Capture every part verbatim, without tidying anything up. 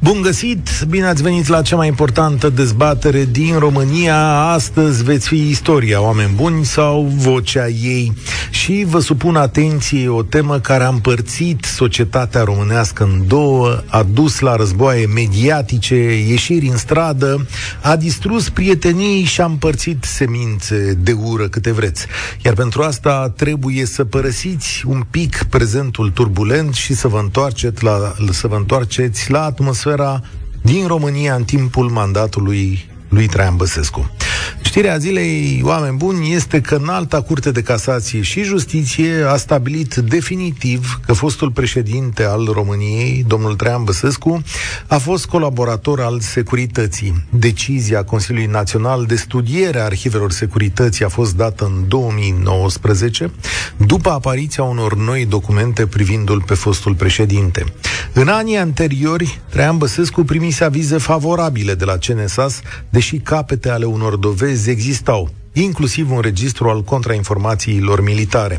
Bun găsit! Bine ați venit la cea mai importantă dezbatere din România. Astăzi veți fi istoria, oameni buni, sau vocea ei. Și vă supun atenției o temă care a împărțit societatea românească în două, a dus la războaie mediatice, ieșiri în stradă, a distrus prietenii și a împărțit semințe de ură câte vreți. Iar pentru asta trebuie să părăsiți un pic prezentul turbulent și să vă întoarceți la, să vă întoarceți la atmosfera din România în timpul mandatului lui Traian Băsescu. Știrea zilei, oameni buni, este că Înalta Curte de Casație și Justiție a stabilit definitiv că fostul președinte al României, domnul Traian Băsescu, a fost colaborator al Securității. Decizia Consiliului Național de Studiere a Arhivelor Securității a fost dată în două mii nouăsprezece, după apariția unor noi documente privindu-l pe fostul președinte. În anii anteriori, Traian Băsescu primise avize favorabile de la C N S A S, deși capete ale unor dovezi existau, inclusiv un registru al contrainformațiilor militare.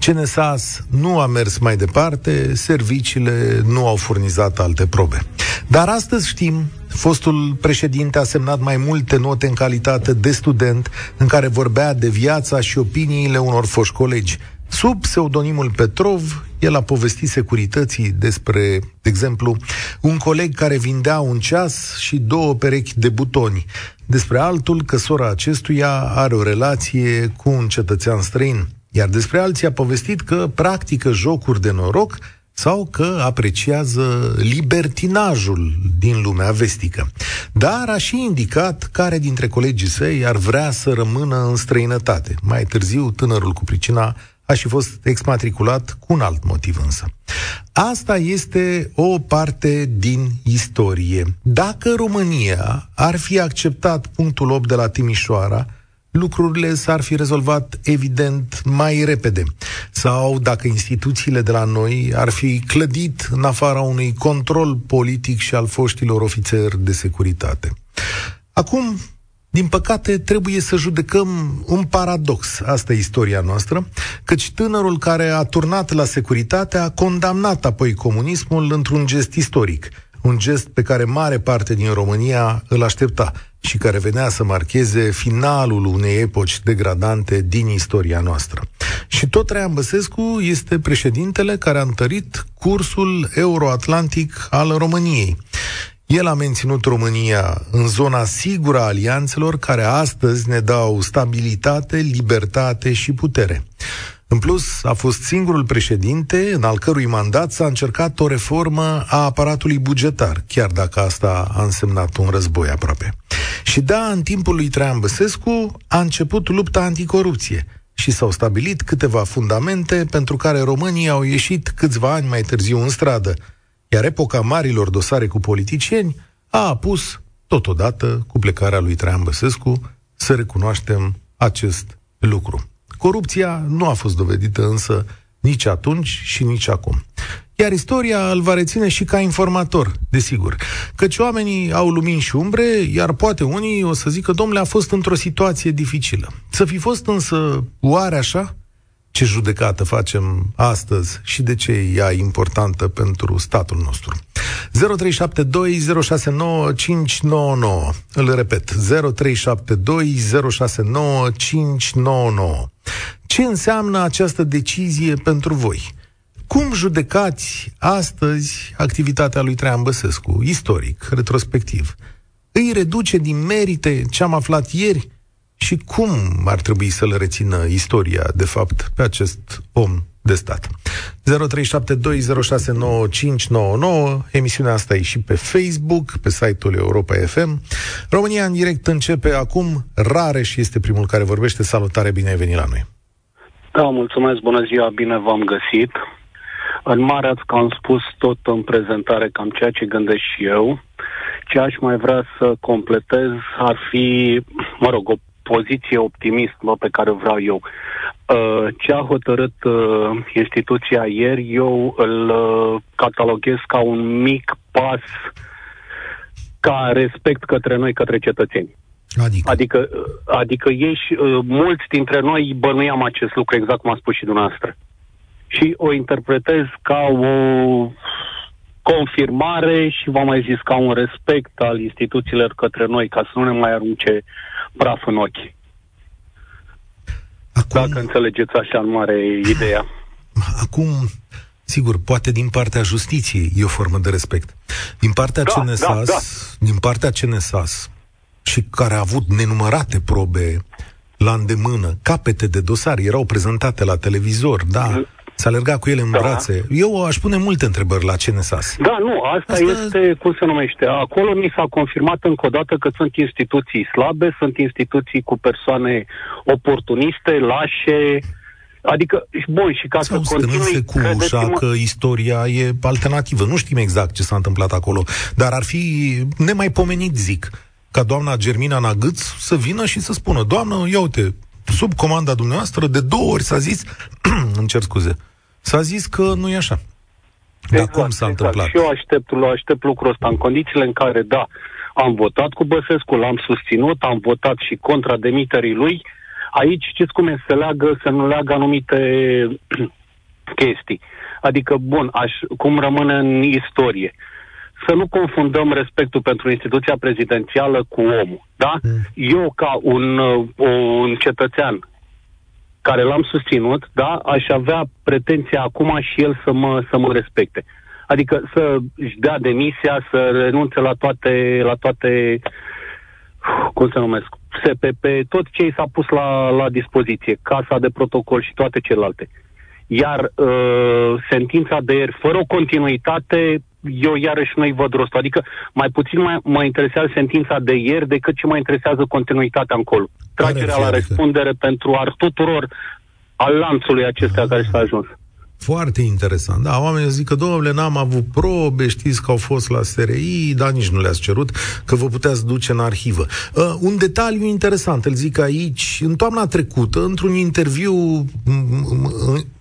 C N S A S nu a mers mai departe, serviciile nu au furnizat alte probe. Dar astăzi știm, fostul președinte a semnat mai multe note în calitate de student, în care vorbea de viața și opiniile unor foști colegi. Sub pseudonimul Petrov, el a povestit Securității despre, de exemplu, un coleg care vindea un ceas și două perechi de butoni, despre altul că sora acestuia are o relație cu un cetățean străin, iar despre alții a povestit că practică jocuri de noroc sau că apreciază libertinajul din lumea vestică. Dar a și indicat care dintre colegii săi ar vrea să rămână în străinătate. Mai târziu, tânărul cu pricina a și fost exmatriculat cu un alt motiv însă. Asta este o parte din istorie. Dacă România ar fi acceptat punctul opt de la Timișoara, lucrurile s-ar fi rezolvat evident mai repede. Sau dacă instituțiile de la noi ar fi clădit în afara unui control politic și al foștilor ofițeri de securitate. Acum, din păcate, trebuie să judecăm un paradox, asta e istoria noastră, căci tânărul care a turnat la securitate a condamnat apoi comunismul într-un gest istoric, un gest pe care mare parte din România îl aștepta și care venea să marcheze finalul unei epoci degradante din istoria noastră. Și tot Traian Băsescu este președintele care a întărit cursul euroatlantic al României. El a menținut România în zona sigură a alianțelor care astăzi ne dau stabilitate, libertate și putere. În plus, a fost singurul președinte în al cărui mandat s-a încercat o reformă a aparatului bugetar, chiar dacă asta a însemnat un război aproape. Și da, în timpul lui Traian Băsescu a început lupta anticorupție și s-au stabilit câteva fundamente pentru care românii au ieșit câțiva ani mai târziu în stradă, iar epoca marilor dosare cu politicieni a apus, totodată, cu plecarea lui Traian Băsescu, să recunoaștem acest lucru. Corupția nu a fost dovedită însă nici atunci și nici acum. Iar istoria îl va reține și ca informator, desigur, căci oamenii au lumini și umbre, iar poate unii o să zică, domnule, a fost într-o situație dificilă. Să fi fost însă oare așa? Ce judecată facem astăzi și de ce ea e importantă pentru statul nostru? zero trei șapte doi zero șase nouă cinci nouă nouă. Îl repet, zero trei șapte doi zero șase nouă cinci nouă nouă. Ce înseamnă această decizie pentru voi? Cum judecați astăzi activitatea lui Traian Băsescu, istoric, retrospectiv? Îi reduce din merite ce am aflat ieri? Și cum ar trebui să-l rețină istoria, de fapt, pe acest om de stat? zero trei șapte doi zero șase nouă cinci nouă nouă. Emisiunea asta e și pe Facebook, pe site-ul Europa F M. România în direct începe acum. Rareș este primul care vorbește. Salutare, bine ai venit la noi. Da, mulțumesc, bună ziua, bine v-am găsit. În mare ați cam spus tot în prezentare, cam ceea ce gândesc și eu. Ce aș mai vrea să completez ar fi, mă rog, o poziție optimistă pe care o vreau eu. Ce a hotărât instituția ieri, eu îl cataloghez ca un mic pas ca respect către noi, către cetățeni. Adică? Adică, adică ei și mulți dintre noi bănuiam acest lucru, exact cum a spus și dumneavoastră. și o interpretez ca o confirmare și, v-am mai zis, ca un respect al instituțiilor către noi, ca să nu ne mai arunce praf în ochi. Acum, dacă înțelegeți așa în mare ideea. Acum, sigur, poate din partea justiției e o formă de respect. Din partea da, C N S A S, da, da. din partea C N S A S, și care a avut nenumărate probe la îndemână, capete de dosare erau prezentate la televizor, da, s-a alergat cu ele în da. brațe. Eu aș pune multe întrebări la C N S A S. Da, nu, asta, asta este, cum se numește, acolo mi s-a confirmat încă o dată că sunt instituții slabe, sunt instituții cu persoane oportuniste, lașe, adică, bun, și ca să continui... cu ușa că istoria e alternativă, nu știm exact ce s-a întâmplat acolo, dar ar fi nemaipomenit, zic, ca doamna Germina Nagâț să vină și să spună: doamnă, ia uite, sub comanda dumneavoastră, de două ori s-a zis, îmi cer scuze, s-a zis că nu e așa. Exact, Dar cum s-a exact. întâmplat? Și eu aștept, aștept lucrul ăsta în condițiile în care, da, am votat cu Băsescu, l-am susținut, am votat și contra demiterii lui. Aici știți cum e, se leagă, se nu leagă anumite chestii. Adică, bun, aș, cum rămâne în istorie. Să nu confundăm respectul pentru instituția prezidențială cu omul, da? Mm. Eu, ca un, un cetățean care l-am susținut, da, aș avea pretenția acum și el să mă, să mă respecte. Adică să-și dea demisia, să renunțe la toate, la toate, cum se numesc, S P P, tot ce i s-a pus la, la dispoziție, casa de protocol și toate celelalte. Iar uh, sentința de ieri, fără o continuitate, eu iarăși nu-i văd rostul. Adică mai puțin mă, mă interesează sentința de ieri decât ce mă interesează continuitatea încolo. Tragerea la răspundere pentru ar tuturor al lanțului acestea care s-a ajuns. Foarte interesant. Da, oamenii zic că, domnule, n-am avut probe, știți că au fost la S R I, dar nici nu le-ați cerut, că vă puteați duce în arhivă. Uh, un detaliu interesant, îl zic aici, în toamna trecută, într-un interviu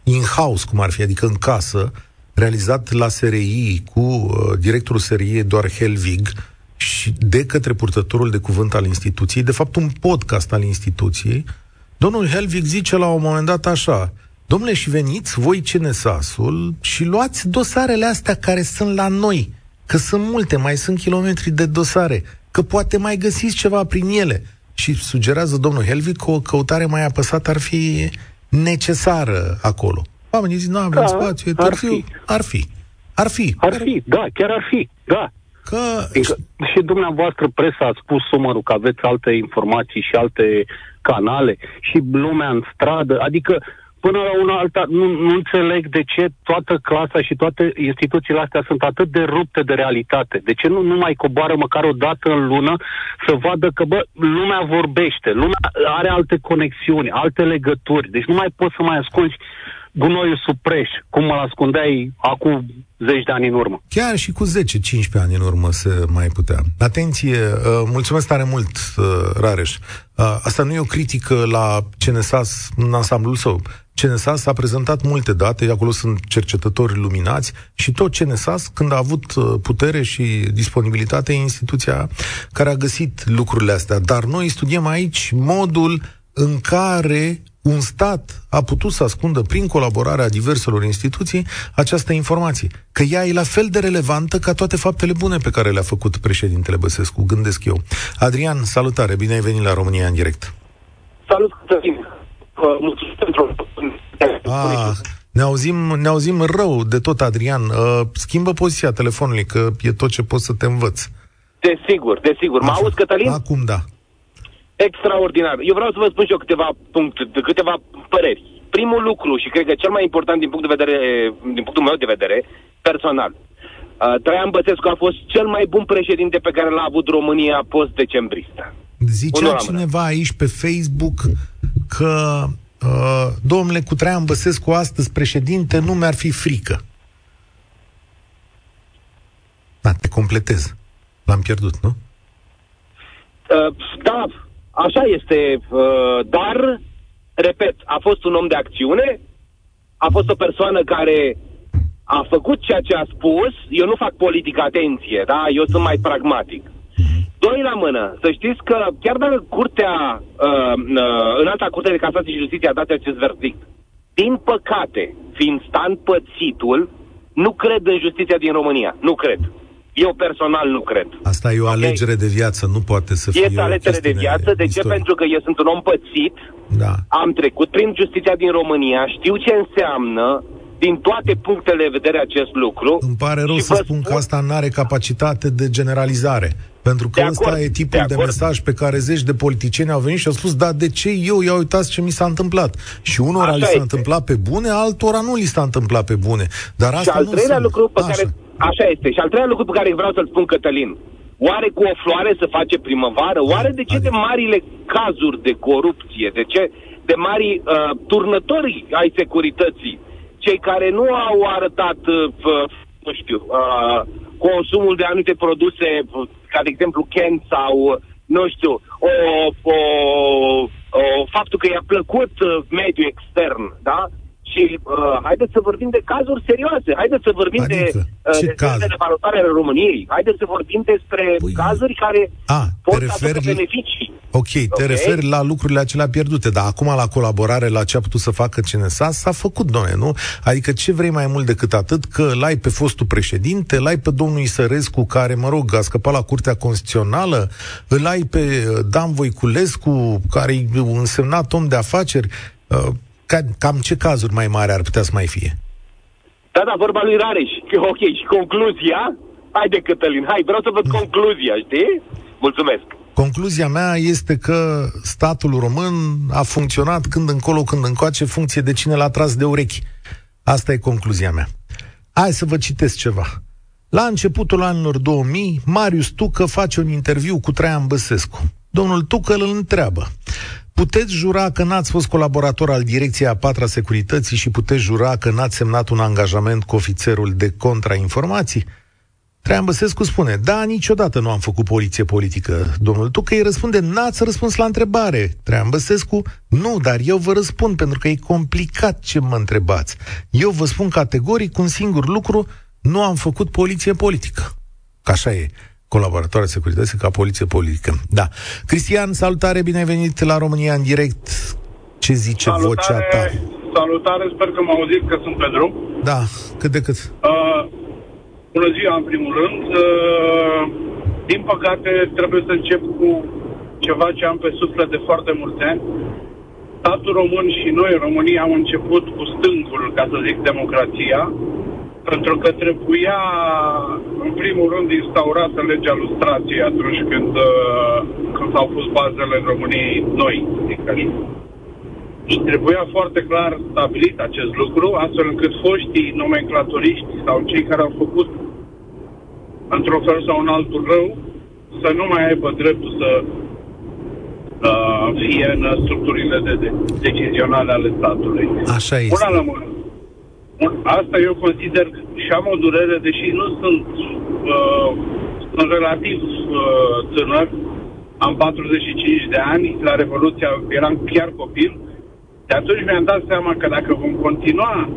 in-house, cum ar fi, adică în casă, realizat la S R I cu uh, directorul S R I, Eduard Hellvig, și de către purtătorul de cuvânt al instituției, de fapt un podcast al instituției, domnul Hellvig zice la un moment dat așa: domnule, și veniți voi, C N S A S-ul, și luați dosarele astea care sunt la noi, că sunt multe, mai sunt kilometri de dosare, că poate mai găsiți ceva prin ele. Și sugerează domnul Hellvig că o căutare mai apăsată ar fi necesară acolo. Oamenii zic, nu avem da, spațiu, ar fi. ar fi, ar fi, ar fi, da, chiar ar fi, da. Că... Că și dumneavoastră presa a spus sumărul că aveți alte informații și alte canale și lumea în stradă, adică până la una alta, nu, nu înțeleg de ce toată clasa și toate instituțiile astea sunt atât de rupte de realitate. De ce nu, nu mai coboară măcar o dată în lună să vadă că, bă, lumea vorbește, lumea are alte conexiuni, alte legături, deci nu mai poți să mai ascunzi gunoiul sub preș, cum îl ascundeai acum zeci de ani în urmă. Chiar și cu zece cincisprezece ani în urmă se mai putea. Atenție, uh, mulțumesc tare mult, uh, Rareș. Uh, asta nu e o critică la C N S A S în ansamblul său. C N S A S a prezentat multe date, acolo sunt cercetători luminați și tot C N S A S, când a avut putere și disponibilitate, e instituția care a găsit lucrurile astea. Dar noi studiem aici modul în care un stat a putut să ascundă, prin colaborarea diverselor instituții, această informație. Că ea e la fel de relevantă ca toate faptele bune pe care le-a făcut președintele Băsescu, gândesc eu. Adrian, salutare, bine ai venit la România în direct. Salut, Cătălin. Mulțumesc pentru... Ah, ne auzim, ne auzim rău de tot, Adrian. Schimbă poziția telefonului, că e tot ce poți să te învăți. Desigur, desigur. Mă auzi, Cătălin? Acum, da. Extraordinar. Eu vreau să vă spun și eu câteva puncte, câteva păreri. Primul lucru, și cred că cel mai important din punct de vedere, din punctul meu de vedere, personal. Uh, Traian Băsescu a fost cel mai bun președinte pe care l-a avut România post-decembristă. Zicea cineva aici pe Facebook că, uh, domnule, cu Traian Băsescu astăzi președinte nu mi-ar fi frică. Da, te completez. L-am pierdut, nu? Uh, da, Așa este, dar, repet, a fost un om de acțiune, a fost o persoană care a făcut ceea ce a spus. Eu nu fac politică, atenție, da? Eu sunt mai pragmatic. Doi la mână, să știți că chiar dacă curtea, în alta curte de casație și justiție a dat acest verdict, din păcate, fiind stan pățitul, nu cred în justiția din România. Nu cred. Eu personal nu cred. Asta e o alegere okay. de viață, nu poate să fie. E alegere de viață, de istoric. Ce? Pentru că eu sunt un om pățit, da. Am trecut prin justiția din România, știu ce înseamnă din toate punctele de vedere acest lucru. Îmi pare rău să spun că asta n-are capacitate de generalizare. Pentru că ăsta e tipul de, de mesaj pe care zeci de politicieni au venit și au spus: da, de ce eu? Ia uitați ce mi s-a întâmplat. Și unora așa li s-a este. întâmplat pe bune, altora nu li s-a întâmplat pe bune. Dar asta și al treilea nu lucru pe așa. Care, așa este. Și al treilea lucru pe care vreau să-l spun, Cătălin: oare cu o floare se face primăvară? Oare de ce de marile cazuri de corupție? De ce de mari uh, turnători ai securității? Cei care nu au arătat, uh, nu știu, uh, consumul de anumite produse, ca de exemplu Ken sau, nu știu, o, o, o, faptul că i-a plăcut mediul extern, da? Și uh, haideți să vorbim de cazuri serioase, haideți să vorbim adică, de, uh, de cazuri de valutare ale României, haideți să vorbim despre Pui, cazuri care a, pot aduce beneficii. Ok, te okay. referi la lucrurile acelea pierdute, dar acum la colaborare, la ce a putut să facă C N S A, s-a făcut, doamne, nu? Adică ce vrei mai mult decât atât? Că l-ai pe fostul președinte, l-ai pe domnul Isărescu, care, mă rog, a scăpat la Curtea Constituțională, îl ai pe Dan Voiculescu, care e un însemnat om de afaceri. Cam ce cazuri mai mari ar putea să mai fie? Da, da, vorba lui Rareș. Ok, și concluzia? Haide, Cătălin, hai, vreau să văd mm. concluzia, știi? Mulțumesc. Concluzia mea este că statul român a funcționat când încolo, când încoace, funcție de cine l-a tras de urechi. Asta e concluzia mea. Hai să vă citesc ceva. La începutul anilor două mii, Marius Tucă face un interviu cu Traian Băsescu. Domnul Tucă îl întreabă: puteți jura că n-ați fost colaborator al Direcției a patra Securității și puteți jura că n-ați semnat un angajament cu ofițerul de contrainformații? Traian Băsescu spune: da, niciodată nu am făcut poliție politică. Domnul Tucă îi răspunde: n-ați răspuns la întrebare. Traian Băsescu: nu, dar eu vă răspund, pentru că e complicat ce mă întrebați. Eu vă spun categoric un singur lucru: nu am făcut poliție politică. Că așa e colaboratoarea securității ca poliție politică. Da. Cristian, salutare, bine ai venit la România în direct. Ce zice salutare, vocea ta? Salutare, sper că m-au auzit, că sunt pe drum. Da, cât de cât. Uh... Bună ziua, în primul rând. Din păcate, trebuie să încep cu ceva ce am pe suflet de foarte mulți ani. Statul român și noi, România, am început cu stângul, ca să zic, democrația, pentru că trebuia, în primul rând, instaurată legea lustrației atunci când, când s-au pus bazele în României noi, zic așa. Și trebuia foarte clar stabilit acest lucru, astfel încât foștii nomenclaturiști sau cei care au făcut într-un fel sau în altul rău să nu mai aibă dreptul să uh, fie în structurile de, de decizionale ale statului. Așa este. Una la mână. Asta eu consider și am o durere, deși nu sunt, uh, sunt relativ uh, tânăr, am patruzeci și cinci de ani, la Revoluția eram chiar copil. De atunci mi-am dat seama că dacă vom continua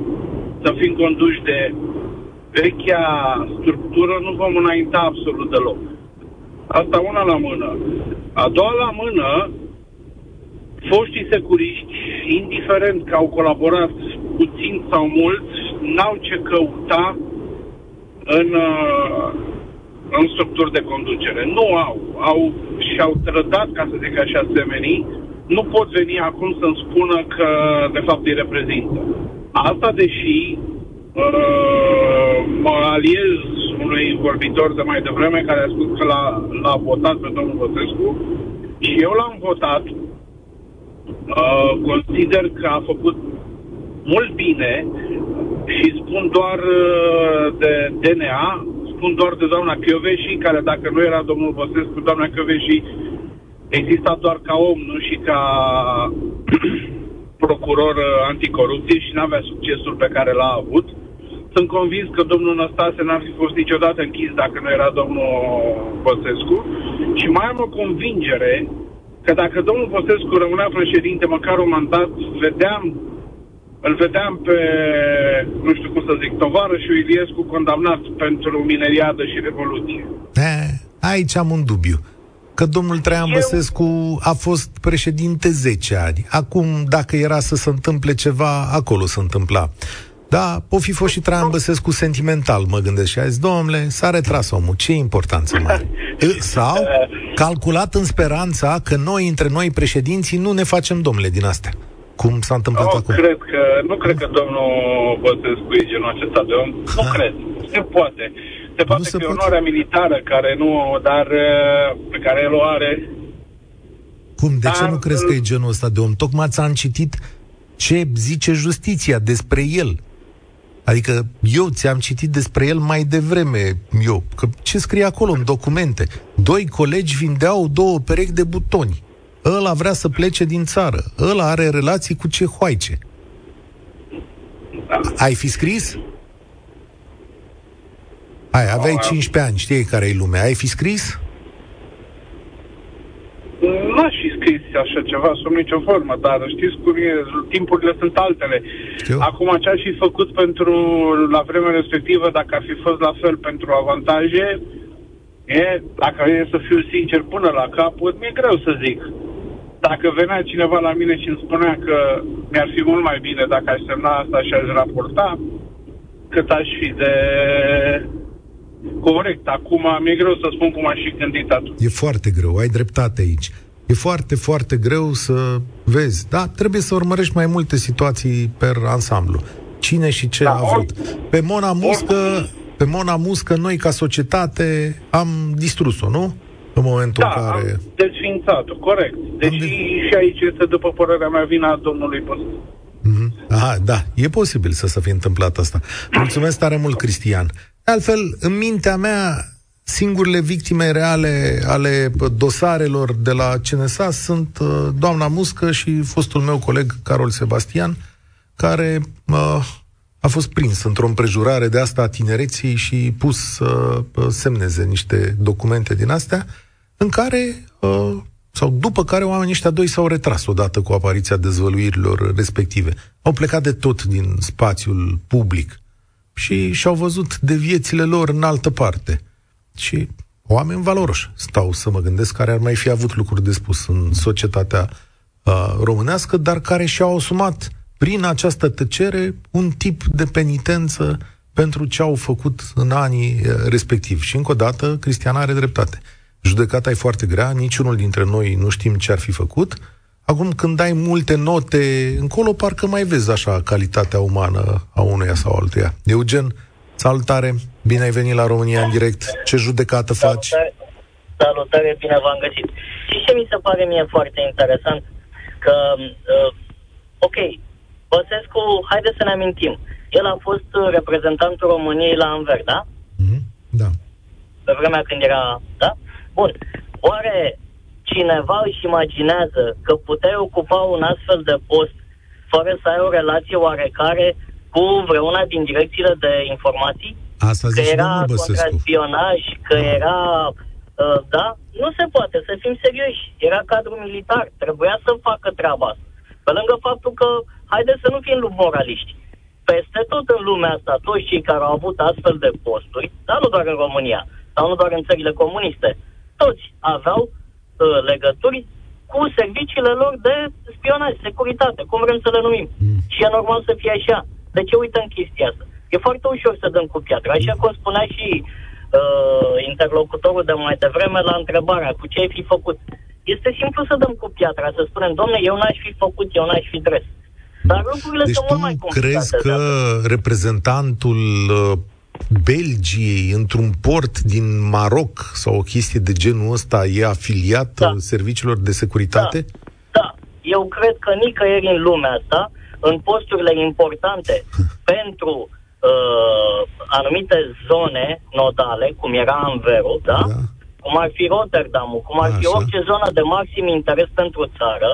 să fim conduși de vechea structură, nu vom înainta absolut deloc. Asta una la mână. A doua la mână, foștii securiști, indiferent că au colaborat puțin sau mult, n-au ce căuta în, în structuri de conducere. Nu au. au și-au trădat, ca să zic așa, semenii. Nu pot veni acum să-mi spună că de fapt îi reprezintă. Asta deși uh, mă aliez unui vorbitor de mai devreme care a spus că l-a, l-a votat pe domnul Băsescu și eu l-am votat. Uh, consider că a făcut mult bine și spun doar uh, de D N A, spun doar de doamna Chioveși, care dacă nu era domnul Băsescu, doamna Chioveși exista doar ca om, nu și ca procuror anticorupție și n-avea succesul pe care l-a avut. Sunt convins că domnul Năstase n-ar fi fost niciodată închis dacă nu era domnul Băsescu și mai am o convingere că dacă domnul Băsescu rămânea președinte măcar un mandat, vedeam, îl vedeam pe, nu știu cum să zic, tovarășul Iliescu condamnat pentru mineriadă și revoluție. Aici am un dubiu. Că domnul Traian Băsescu a fost președinte zece ani. Acum, dacă era să se întâmple ceva, acolo se întâmpla. Da, pot fi fost și Traian Băsescu sentimental, mă gândesc, și a zis, domnule, s-a retras omul, ce importanță mare. Sau calculat în speranța că noi, între noi, președinții, nu ne facem domnule din astea. Cum s-a întâmplat oh, acum? Cred că, nu cred că domnul Băsescu e genul acesta de om. Nu ha. cred. Se poate. Se poate că e onoarea militară care nu, dar pe care el o are. Cum? De dar... ce nu crezi că e genul ăsta de om? Tocmai ți-am citit ce zice justiția despre el. Adică eu ți-am citit despre el mai devreme, eu, că ce scrie acolo în documente? Doi colegi vindeau două perechi de butoni. Ăla vrea să plece din țară. Ăla are relații cu cehoaice. Ai fi scris? Ai, aveai cincisprezece ani, știi care-i lumea. Ai fi scris? N-aș fi scris așa ceva sub nicio formă, dar știți cum e, timpurile sunt altele. Știu. Acum ce aș fi făcut pentru, la vremea respectivă, dacă ar fi fost la fel pentru avantaje, e, dacă e să fiu sincer până la capăt, mi-e greu să zic. Dacă venea cineva la mine și îmi spunea că mi-ar fi mult mai bine dacă aș semna asta și aș raporta, cât aș fi de... corect. Acum mi-e greu să spun cum aș fi gândit atunci. E foarte greu, ai dreptate aici. E foarte, foarte greu să vezi. Da, trebuie să urmărești mai multe situații per ansamblu. Cine și ce da, a avut. Pe Mona Muscă, pe Mona Muscă, noi ca societate am distrus-o, nu? În momentul da, în care... am desfințat-o, corect. Deci de... și aici este, după părerea mea, vina domnului Băsescu. Mm-hmm. Aha, da, e posibil să se fi întâmplat asta. Mulțumesc tare mult, Cristian. Altfel, în mintea mea, singurele victime reale ale dosarelor de la C N S A sunt uh, doamna Muscă și fostul meu coleg Carol Sebastian, care uh, a fost prins într-o împrejurare de asta a tinereții și pus să uh, semneze niște documente din astea, în care, uh, sau după care oamenii ăștia doi s-au retras odată cu apariția dezvăluirilor respective. Au plecat de tot din spațiul public și și-au văzut de viețile lor în altă parte. Și oameni valoroși, stau să mă gândesc, care ar mai fi avut lucruri de spus în societatea uh, românească, dar care și-au asumat prin această tăcere un tip de penitență pentru ce au făcut în anii uh, respectivi. Și încă o dată, Cristiana are dreptate. Judecata e foarte grea, niciunul dintre noi nu știm ce ar fi făcut. Acum, când ai multe note încolo, parcă mai vezi așa calitatea umană a unuia sau altuia. Eugen, salutare, bine ai venit la România în direct. Ce judecată faci? Salutare, salutare, bine v-am găsit. Și ce mi se pare mie foarte interesant, că, uh, ok, Băsescu, haide să ne amintim, el a fost reprezentantul României la Anvers, da? Mm-hmm, da. Pe vremea când era, da? Bun, oare... cineva își imaginează că puteai ocupa un astfel de post fără să ai o relație oarecare cu vreuna din direcțiile de informații? Asta că era contraspionaj, că da. era... Uh, da? Nu se poate, să fim serioși. Era cadru militar, trebuia să facă treaba asta. Pe lângă faptul că, haideți să nu fim moraliști, peste tot în lumea asta, toți cei care au avut astfel de posturi, dar nu doar în România, sau nu doar în țările comuniste, toți aveau legături cu serviciile lor de spionaj, securitate, cum vrem să le numim. Mm. Și e normal să fie așa. De ce uităm chestia asta? E foarte ușor să dăm cu piatra. Așa cum spunea și uh, interlocutorul de mai devreme la întrebarea cu ce ai fi făcut. Este simplu să dăm cu piatra, să spunem, domne, eu n-aș fi făcut, eu n-aș fi dres. Dar lucrurile deci sunt mult mai complicate. Deci tu crezi că reprezentantul uh... Belgiei, într-un port din Maroc sau o chestie de genul ăsta, e afiliat da. serviciilor de securitate? Da. da, eu cred că nicăieri în lumea asta, în posturile importante pentru uh, anumite zone nodale, cum era Anverul, da? da? cum ar fi Rotterdamul, cum ar Așa. fi orice zonă de maxim interes pentru țară,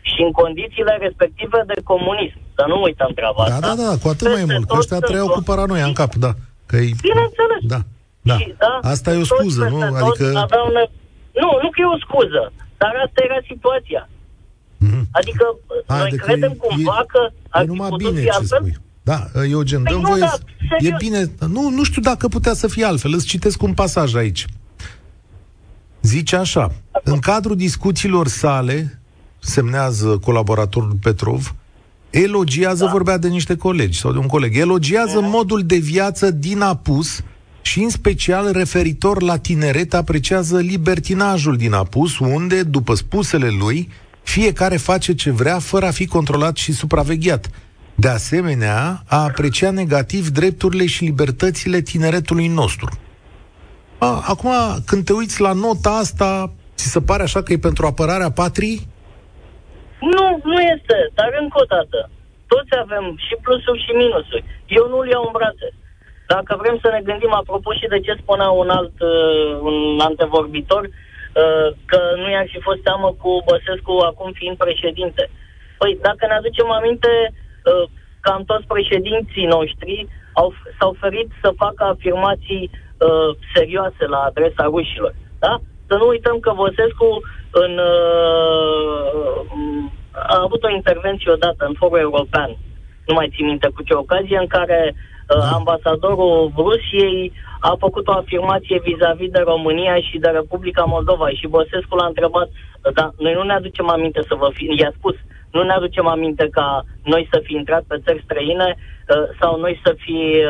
și în condițiile respective de comunism. Să nu uităm treaba asta. Da, da, da, cu atât mai mult, că ăștia trăiau cu paranoia în cap, da. Că-i... Bineînțeles. Da, da. Și, da, asta e o scuză, nu? Adică... Ne... Nu, nu că e o scuză, dar asta era situația. Mm-hmm. Adică Hai, noi credem e, cumva e, că ar fi putut fi altfel? Da, eu gen, păi dăm voie... Da, e bine, nu, nu știu dacă putea să fie altfel, îți citesc un pasaj aici. Zice așa, în cadrul discuțiilor sale, semnează colaboratorul Petrov, elogiază, da. vorbea de niște colegi sau de un coleg, elogiază e? modul de viață din apus și în special referitor la tineret apreciază libertinajul din apus, unde, după spusele lui, fiecare face ce vrea fără a fi controlat și supravegheat. De asemenea, a apreciat negativ drepturile și libertățile tineretului nostru. A, acum, când te uiți la nota asta, ți se pare așa că e pentru apărarea patriei? Nu, nu este, dar încă o dată. Toți avem și plusuri și minusuri. Eu nu-l iau în brațe. Dacă vrem să ne gândim, apropo și de ce spunea un alt un antevorbitor, că nu i-ar fi fost teamă cu Băsescu acum fiind președinte. Păi, dacă ne aducem aminte, cam toți președinții noștri au, s-au ferit să facă afirmații uh, serioase la adresa rușilor. Da? Să nu uităm că Băsescu în, uh, a avut o intervenție odată în forul european, nu mai țin minte cu ce ocazie, în care uh, ambasadorul Rusiei a făcut o afirmație vis-a-vis de România și de Republica Moldova și Băsescu l-a întrebat, da, noi nu ne aducem aminte să vă fi, i-a spus, nu ne aducem aminte ca noi să fi intrat pe țări străine sau noi să fi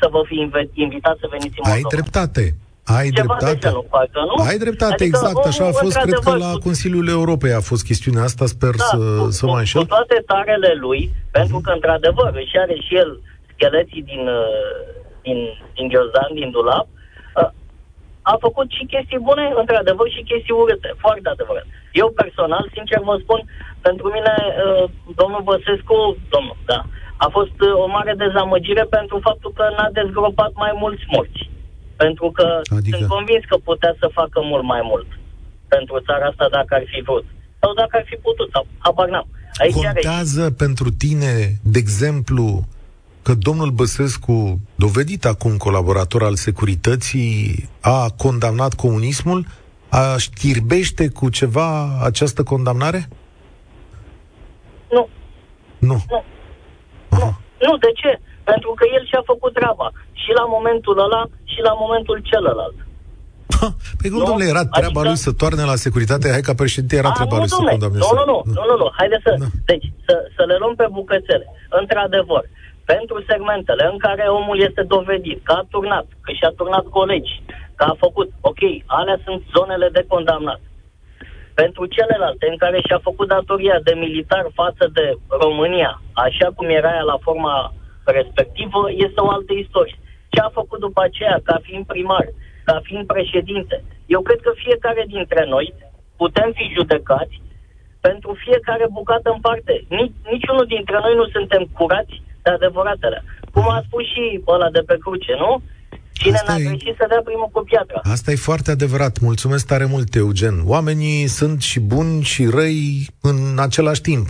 să vă fi invitați să veniți în Moldova. Ai dreptate. Ai Ceva dreptate. Nu facă, nu? Ai dreptate, adică, exact. Așa a fost, cred că la Consiliul Europei a fost chestiunea asta, sper da, să, cu, să mă înșel. Cu toate tarele lui, pentru că, într-adevăr, își are și el scheleții din, din, din ghiozdan, din dulap, a făcut și chestii bune, într-adevăr, și chestii urâte, foarte adevărat. Eu personal, sincer vă spun, pentru mine, domnul Băsescu, domnul, da, a fost o mare dezamăgire pentru faptul că n-a dezgropat mai mulți morți. Pentru că adică... sunt convins că putea să facă mult mai mult pentru țara asta dacă ar fi vrut. Sau dacă ar fi putut, sau habar n-am. Aici contează are... pentru tine, de exemplu, că domnul Băsescu, dovedit acum colaborator al securității, a condamnat comunismul, a știrbește cu ceva această condamnare? Nu. Nu. Nu. Nu. Nu, de ce? Pentru că el și-a făcut treaba. Și la momentul ăla, și la momentul celălalt. Păi cum, domnule, era treaba adică... lui să toarne la securitate? Hai ca președinte, era a, treaba nu, lui să condamne. Nu, nu, nu, nu, nu, nu. Haide să, da. deci, să, să le luăm pe bucățele. Într-adevăr, pentru segmentele în care omul este dovedit că a turnat, că și-a turnat colegi, că a făcut, ok, alea sunt zonele de condamnat. Pentru celelalte în care și-a făcut datoria de militar față de România, așa cum era ea la forma respectivă, este o altă istorie. Ce a făcut după aceea, ca fiind primar, ca fiind președinte? Eu cred că fiecare dintre noi putem fi judecați pentru fiecare bucată în parte. Nici, niciunul dintre noi nu suntem curați de adevăratele. Cum a spus și ăla de pe cruce, nu? Cine n-a greșit să dea primul cu piatra. Asta e foarte adevărat. Mulțumesc tare mult, Eugen. Oamenii sunt și buni și răi în același timp.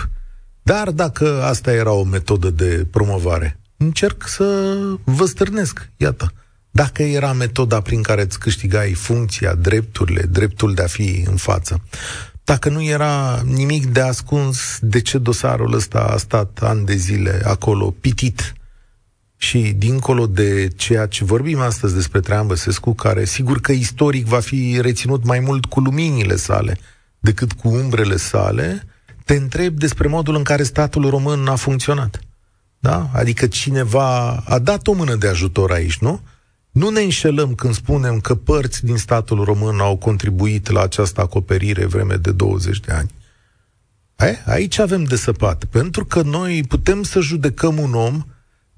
Dar dacă asta era o metodă de promovare, încerc să vă stârnesc. Iată, dacă era metoda prin care îți câștigai funcția, drepturile, dreptul de a fi în față, dacă nu era nimic de ascuns, de ce dosarul ăsta a stat ani de zile acolo, pitit? Și dincolo de ceea ce vorbim astăzi despre Traian Băsescu, care sigur că istoric va fi reținut mai mult cu luminile sale decât cu umbrele sale, te întreb despre modul în care statul român a funcționat. Da? Adică cineva a dat o mână de ajutor aici, nu? Nu ne înșelăm când spunem că părți din statul român au contribuit la această acoperire vreme de douăzeci de ani. Aici avem de săpat, pentru că noi putem să judecăm un om,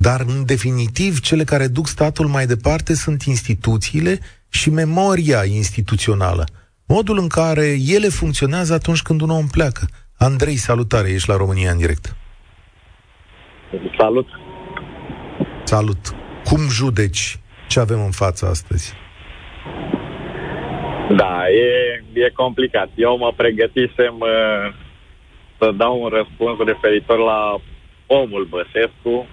dar în definitiv cele care duc statul mai departe sunt instituțiile și memoria instituțională. Modul în care ele funcționează atunci când un om pleacă. Andrei, salutare, ești la România în direct. Salut. Salut. Cum judeci ce avem în fața astăzi? Da, e, e complicat. Eu mă pregătisem uh, să dau un răspuns referitor la omul Băsescu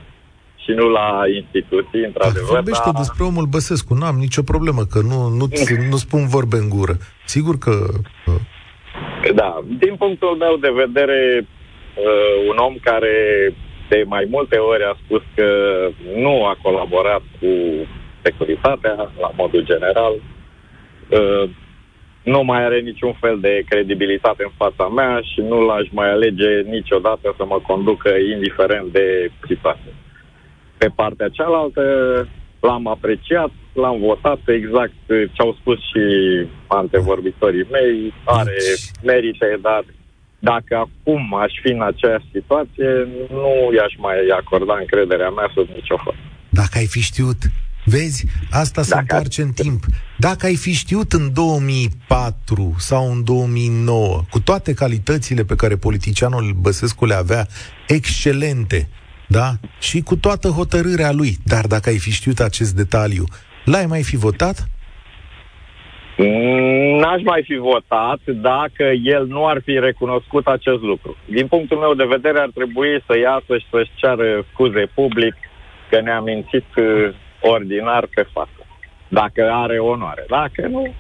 și nu la instituții, într-adevăr. Vorbește da... despre omul Băsescu, n-am nicio problemă, că nu, nu, nu spun vorbe în gură. Sigur că... Uh... Da, din punctul meu de vedere, uh, un om care de mai multe ori a spus că nu a colaborat cu securitatea, la modul general, nu mai are niciun fel de credibilitate în fața mea și nu l-aș mai alege niciodată să mă conducă indiferent de situație. Pe partea cealaltă, l-am apreciat, l-am votat, exact ce au spus și antevorbitorii mei, are merite, dar dacă acum aș fi în aceeași situație, nu i-aș mai acorda încrederea mea sub nicio formă. Dacă ai fi știut... Vezi? Asta se întoarce în timp. Dacă ai fi știut în două mii patru sau în două mii nouă, cu toate calitățile pe care politicianul Băsescu le avea, excelente, da? Și cu toată hotărârea lui, dar dacă ai fi știut acest detaliu, l-ai mai fi votat? N-aș mai fi votat dacă el nu ar fi recunoscut acest lucru. Din punctul meu de vedere, ar trebui să iasă și să-și ceară scuze public că ne-a mințit ordinar pe față. Dacă are onoare. Dacă nu,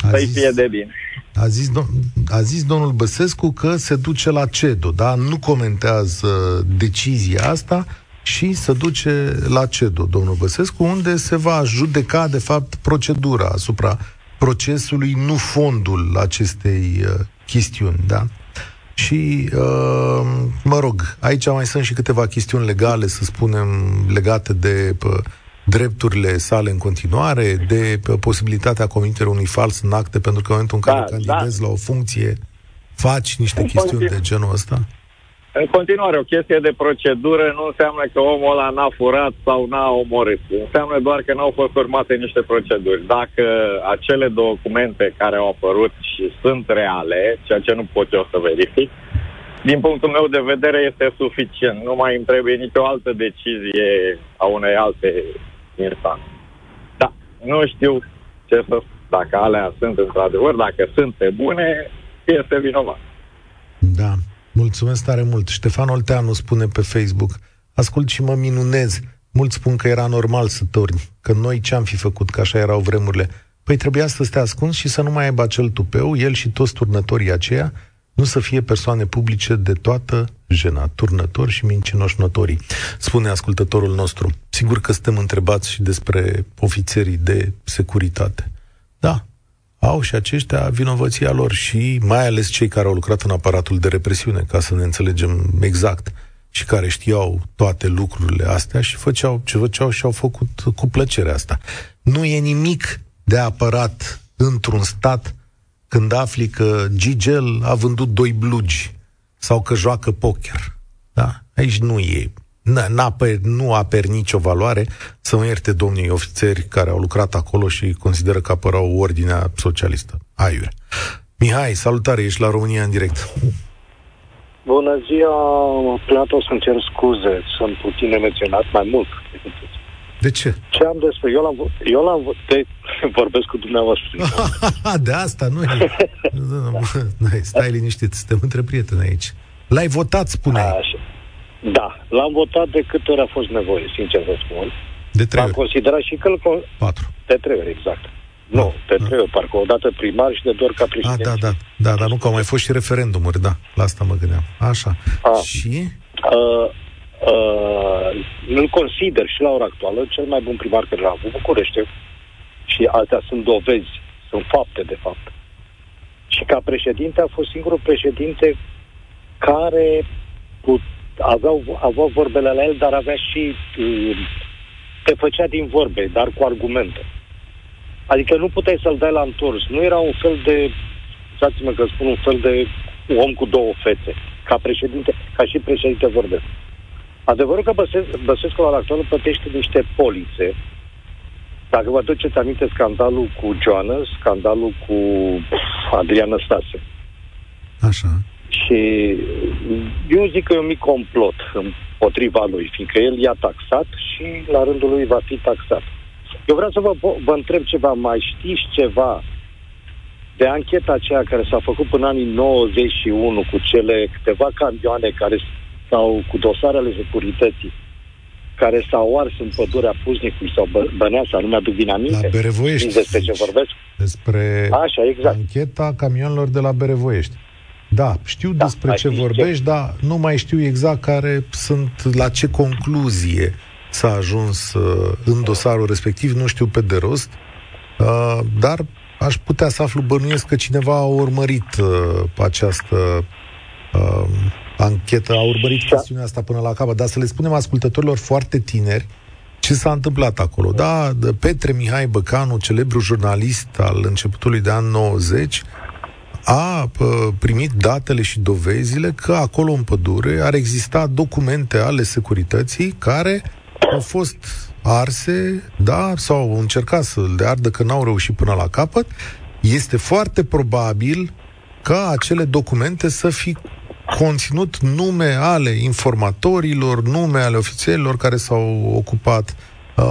a să-i zis, fie de bine. A zis, dom- a zis domnul Băsescu că se duce la CEDO, da? Nu comentează decizia asta și se duce la CEDO, domnul Băsescu, unde se va judeca, de fapt, procedura asupra procesului, nu fondul acestei uh, chestiuni, da? Și, uh, mă rog, aici mai sunt și câteva chestiuni legale, să spunem, legate de... Uh, drepturile sale în continuare, de posibilitatea comiterii unui fals în acte, pentru că în momentul în care da, candidezi da. la o funcție, faci niște în chestiuni continu- de genul ăsta? În continuare, o chestie de procedură nu înseamnă că omul ăla n-a furat sau n-a omorât. Înseamnă doar că n-au fost urmate niște proceduri. Dacă acele documente care au apărut și sunt reale, ceea ce nu pot eu să verific, din punctul meu de vedere este suficient. Nu mai îmi trebuie nicio altă decizie a unei alte instanță. Da, nu știu ce să... Dacă alea sunt într-adevăr, dacă sunt pe bune, este vinovat. Da, mulțumesc tare mult. Ștefan Olteanu spune pe Facebook: ascult și mă minunez. Mulți spun că era normal să torni, că noi ce-am fi făcut, că așa erau vremurile. Păi trebuia să stea ascuns și să nu mai aibă acel tupeu, el și toți turnătorii aceia, nu să fie persoane publice de toată jena, turnători și mincinoși notorii, spune ascultătorul nostru. Sigur că suntem întrebați și despre ofițerii de securitate. Da, au și aceștia vinovăția lor și mai ales cei care au lucrat în aparatul de represiune, ca să ne înțelegem exact, și care știau toate lucrurile astea și făceau ce făceau și au făcut cu plăcerea asta. Nu e nimic de apărat într-un stat când afli că Gigel a vândut doi blugi sau că joacă poker. Da? Aici nu e. N-aper, nu aper nicio valoare, să mă ierte domnii ofițeri care au lucrat acolo și consideră că apărau ordinea socialistă. Aiure. Mihai, salutare, ești la România în direct. Bună ziua, Plato, să-mi cer scuze, sunt puțin emoționat, mai mult. De ce? Ce am despre... Eu l-am... Eu l-am te vorbesc cu dumneavoastră. De asta, nu e. Da. Stai liniștit, suntem între prieteni aici. L-ai votat, spuneai. Așa. Da, l-am votat de câte ori a fost nevoie, sincer vă spun. De trei ori. Am considerat și că... Patru. De trei ori, exact. Nu, no, de trei ori, parcă o dată primar și de două ori ca președinte. Da, da, da, da, dar nu, că au mai fost și referendumuri, da. La asta mă gândeam. Așa. A. Și... Uh... Uh, îl consider și la ora actuală cel mai bun primar care l-a avut București, și astea sunt dovezi, sunt fapte de fapt. Și ca președinte a fost singurul președinte care put- avea, avea vorbele la el, dar avea și uh, te făcea din vorbe, dar cu argumente. Adică nu puteai să-l dai la întors, nu era un fel de, scuzați-mă că spun, un fel de un om cu două fețe. Ca președinte, ca și președinte vorbesc. Adevărul că Băsescu la actuală plătește niște polițe. Dacă vă aduceți aminte, scandalul cu Joana, scandalul cu Adrian Năstase. Așa. Și eu zic că e un mic complot împotriva lui, fiindcă el i-a taxat și la rândul lui va fi taxat. Eu vreau să vă, vă întreb ceva. Mai știți ceva de ancheta aceea care s-a făcut până anii nouăzeci și unu cu cele câteva camioane care... sau cu dosarele securității care s-au ars în pădurea Puznicului sau Bă- Băneasa, nu mi-aduc din aminte. La Berevoiești. Despre ce vorbesc? Despre Așa, exact. Ancheta camionelor de la Berevoiești. Da, știu da, despre ce vorbești, ce? dar nu mai știu exact care sunt, la ce concluzie s-a ajuns uh, în dosarul respectiv, nu știu pe de rost, uh, dar aș putea să aflu, bănuiesc că cineva a urmărit uh, această uh, anchetă, a urmărit chestiunea asta până la capăt, dar să le spunem ascultătorilor foarte tineri ce s-a întâmplat acolo. Da, Petre Mihai Băcanu, celebru jurnalist al începutului de an nouăzeci, a primit datele și dovezile că acolo în pădure ar exista documente ale securității care au fost arse, da, sau au încercat să le ardă, că n-au reușit până la capăt. Este foarte probabil ca acele documente să fi conținut nume ale informatorilor, nume ale ofițerilor care s-au ocupat uh,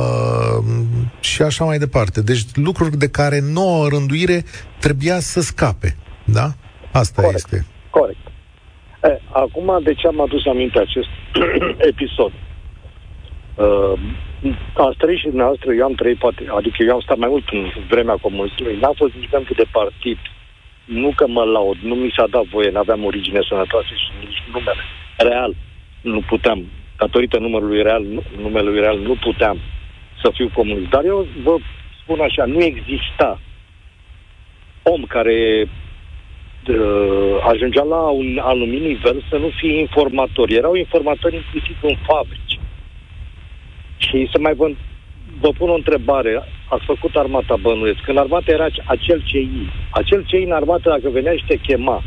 și așa mai departe. Deci lucruri de care nouă rânduire trebuia să scape. Da? Asta corect, este. Corect. E, acum, de ce am adus aminte acest episod? Uh, ați trăit și dumneavoastră, eu am trăit, poate, adică eu am stat mai mult în vremea comunismului, n-am fost nici membru de partid. Nu că mă laud, nu mi s-a dat voie, n-aveam origine sănătoasă și nici numele real nu puteam, datorită numărului real, numelui real nu puteam să fiu comunist. Dar eu vă spun așa, nu exista om care uh, ajungea la un anumit nivel să nu fie informatori. Erau informatori inclusiv în fabrici. Și să mai vă, vă pun o întrebare. Ați făcut armata, bănuiesc. În armată era acel C I. Acel C I în armată, dacă venea și te chema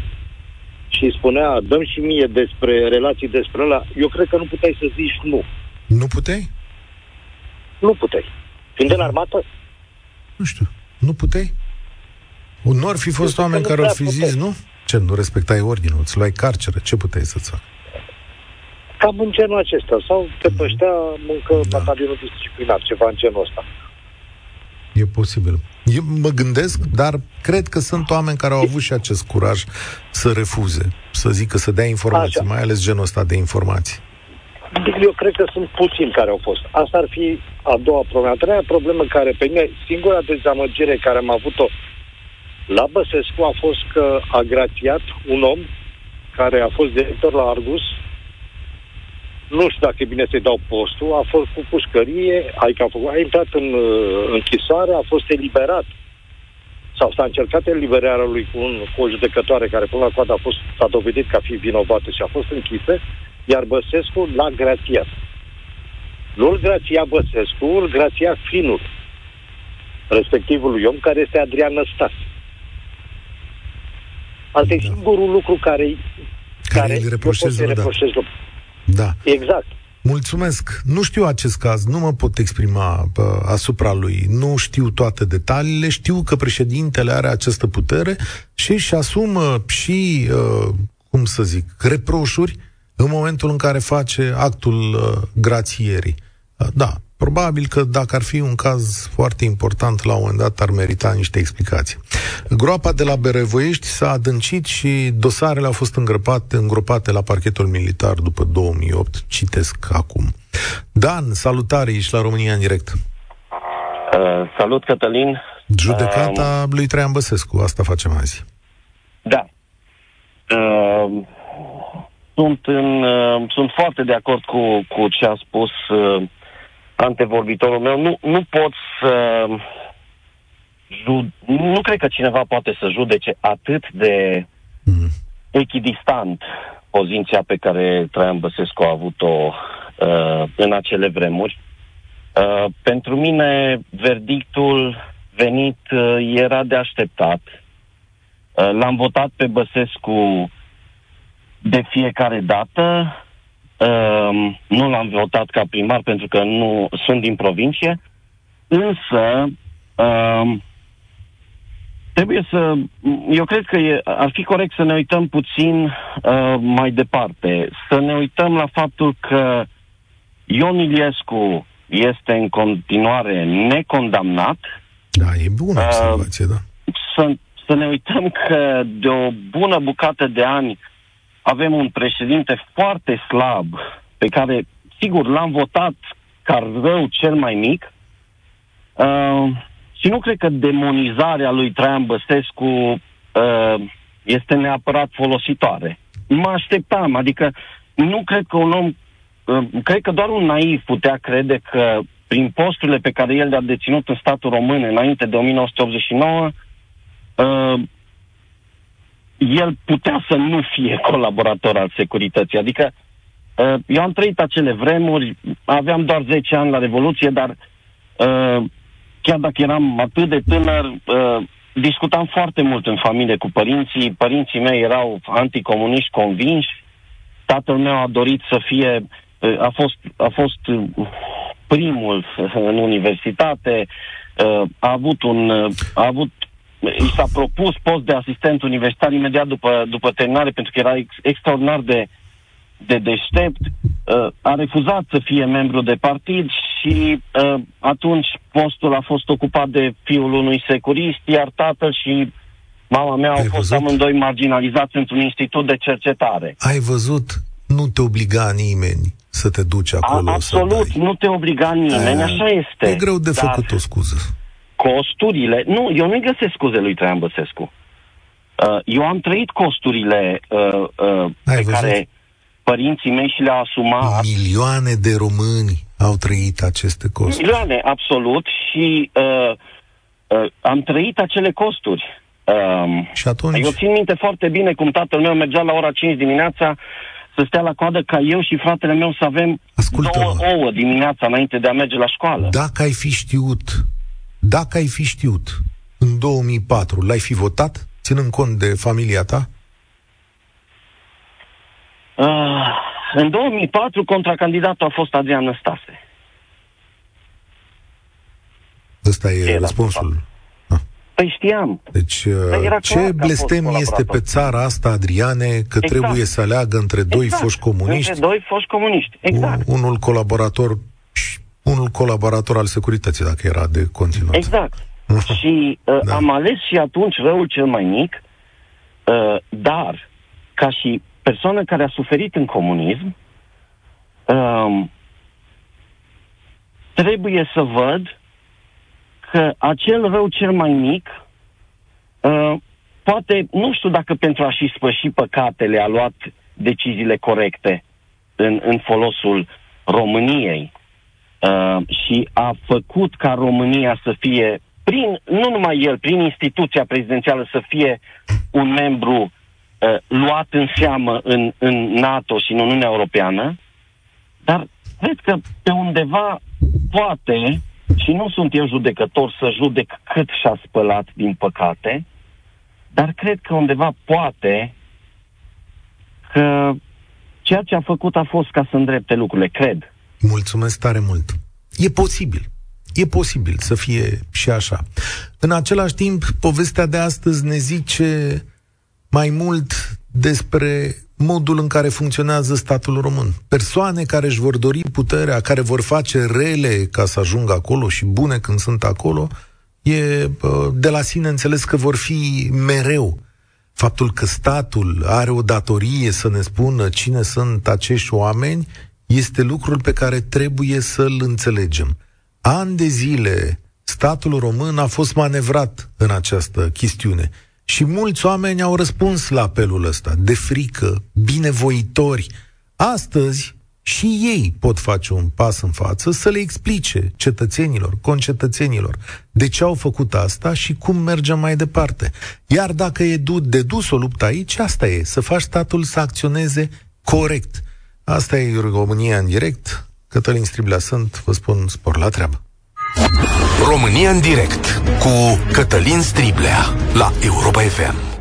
și spunea, dăm și mie despre relații despre ăla, eu cred că nu puteai să zici nu. Nu puteai? Nu puteai. Fiind în armată? Nu știu. Nu puteai? Nu ar fi fost oameni care ar fi zis nu? Ce, nu respectai ordinul? Îți luai carceră? Ce puteai să-ți fac? Cam în genul acesta. Sau te păștea muncă batalionul disciplinar, ceva în genul ăsta. E posibil. Eu mă gândesc, dar cred că sunt oameni care au avut și acest curaj să refuze, să zică, să dea informații, așa, mai ales genul ăsta de informații. Eu cred că sunt puțini care au fost. Asta ar fi a doua problemă. A treia problemă care pe mine, singura dezamăgire care am avut-o la Băsescu a fost că a grațiat un om care a fost director la Argus. Nu știu dacă e bine să-i dau postul, a fost cu pușcărie, adică a, făcut, a intrat în uh, închisoare, a fost eliberat. Sau s-a încercat eliberarea lui cu, un, cu o judecătoare care până la coadă a fost, s-a dovedit că a fi vinovată și a fost închisă, iar Băsescu l-a grațiat. Nu-l grația Băsescu, îl grația finul respectivului om, care este Adrian Năstase. Asta da. E singurul lucru care, care îi reproșez lui. Da. Exact. Mulțumesc. Nu știu acest caz, nu mă pot exprima uh, asupra lui. Nu știu toate detaliile, știu că președintele are această putere și își asumă și uh, cum să zic, reproșuri în momentul în care face actul uh, grațierii. Uh, da, probabil că dacă ar fi un caz foarte important, la un moment dat ar merita niște explicații. Groapa de la Berevoiești s-a adâncit și dosarele au fost îngropate, îngropate la parchetul militar după două mii opt. Citesc acum. Dan, salutare, ești la România în direct. Uh, salut, Cătălin. Judecata uh, lui Traian Băsescu, asta facem azi. Da. Uh, sunt, în, uh, sunt foarte de acord cu, cu ce a spus uh, antevorbitorul meu. Nu, nu pot să... Uh, Nu cred că cineva poate să judece atât de echidistant poziția pe care Traian Băsescu a avut-o uh, în acele vremuri. Uh, pentru mine, verdictul venit uh, era de așteptat. Uh, l-am votat pe Băsescu de fiecare dată. Uh, nu l-am votat ca primar pentru că nu sunt din provincie. Însă... Uh, Trebuie să... Eu cred că e, ar fi corect să ne uităm puțin uh, mai departe. Să ne uităm la faptul că Ion Iliescu este în continuare necondamnat. Da, e bună observație, uh, da. Să, să ne uităm că de o bună bucată de ani avem un președinte foarte slab, pe care, sigur, l-am votat ca rău cel mai mic. Uh, Și nu cred că demonizarea lui Traian Băsescu uh, este neapărat folositoare. Mă așteptam, adică nu cred că un om, uh, cred că doar un naiv putea crede că prin posturile pe care el le-a deținut în statul român înainte de o mie nouă sute optzeci și nouă, uh, el putea să nu fie colaborator al securității. Adică uh, eu am trăit acele vremuri, aveam doar zece ani la Revoluție, dar uh, chiar dacă eram atât de tânăr, uh, discutam foarte mult în familie cu părinții. Părinții mei erau anticomuniști convinși. Tatăl meu a dorit să fie, a fost, a fost primul în universitate, a avut un, a avut, i s-a propus post de asistent universitar imediat după, după terminare, pentru că era ex, extraordinar de, de deștept, a refuzat să fie membru de partid și atunci postul a fost ocupat de fiul unui securist, iar tatăl și mama mea au fost amândoi marginalizați într-un institut de cercetare. Ai văzut? Nu te obliga nimeni să te duci acolo. A, absolut, nu te obliga nimeni, a, așa este. E greu de făcut o scuză. Costurile... Nu, eu nu-i găsesc scuze lui Traian Băsescu. Uh, eu am trăit costurile uh, uh, pe văzut? care părinții mei și le-au asumat. Milioane de români au trăit aceste costuri. Milioane, absolut, și uh, uh, am trăit acele costuri. Um, și atunci? Eu țin minte foarte bine cum tatăl meu mergea la ora cinci dimineața să stea la coadă ca eu și fratele meu să avem două ouă dimineața înainte de a merge la școală. Dacă ai fi știut, dacă ai fi știut în două mii patru, l-ai fi votat, ținând cont de familia ta? Uh, în două mii patru contracandidatul a fost Adrian Năstase. Ăsta e El răspunsul. Păi știam. Deci păi ce blestem este pe țara asta, Adriane, că exact. trebuie să aleagă între doi exact. foști comuniști. Între doi foști comuniști, exact. Un, unul colaborator unul colaborator al securității, dacă era de continuat. Exact. Și uh, da. am ales și atunci răul cel mai mic, uh, dar ca și persoană care a suferit în comunism, uh, trebuie să văd că acel rău cel mai mic, uh, poate, nu știu dacă pentru a-și spăși păcatele a luat deciziile corecte în, în folosul României uh, și a făcut ca România să fie, prin, nu numai el, prin instituția prezidențială să fie un membru uh, luat în seamă în, în NATO și în Uniunea Europeană, dar cred că pe undeva poate... Și nu sunt eu judecător să judec cât și-a spălat, din păcate, dar cred că undeva poate că ceea ce a făcut a fost ca să îndrepte lucrurile, cred. Mulțumesc tare mult. E posibil. E posibil să fie și așa. În același timp, povestea de astăzi ne zice mai mult despre modul în care funcționează statul român. Persoane care își vor dori puterea, care vor face rele ca să ajungă acolo și bune când sunt acolo, e de la sine înțeles că vor fi mereu. Faptul că statul are o datorie să ne spună cine sunt acești oameni este lucrul pe care trebuie să-l înțelegem. Ani de zile statul român a fost manevrat în această chestiune. Și mulți oameni au răspuns la apelul ăsta, de frică, binevoitori. Astăzi și ei pot face un pas în față să le explice cetățenilor, concetățenilor, de ce au făcut asta și cum mergem mai departe. Iar dacă e dedus o luptă aici, asta e, să faci statul să acționeze corect. Asta e România în direct. Cătălin Striblea sunt, vă spun spor la treabă. România în direct cu Cătălin Striblea la Europa F M.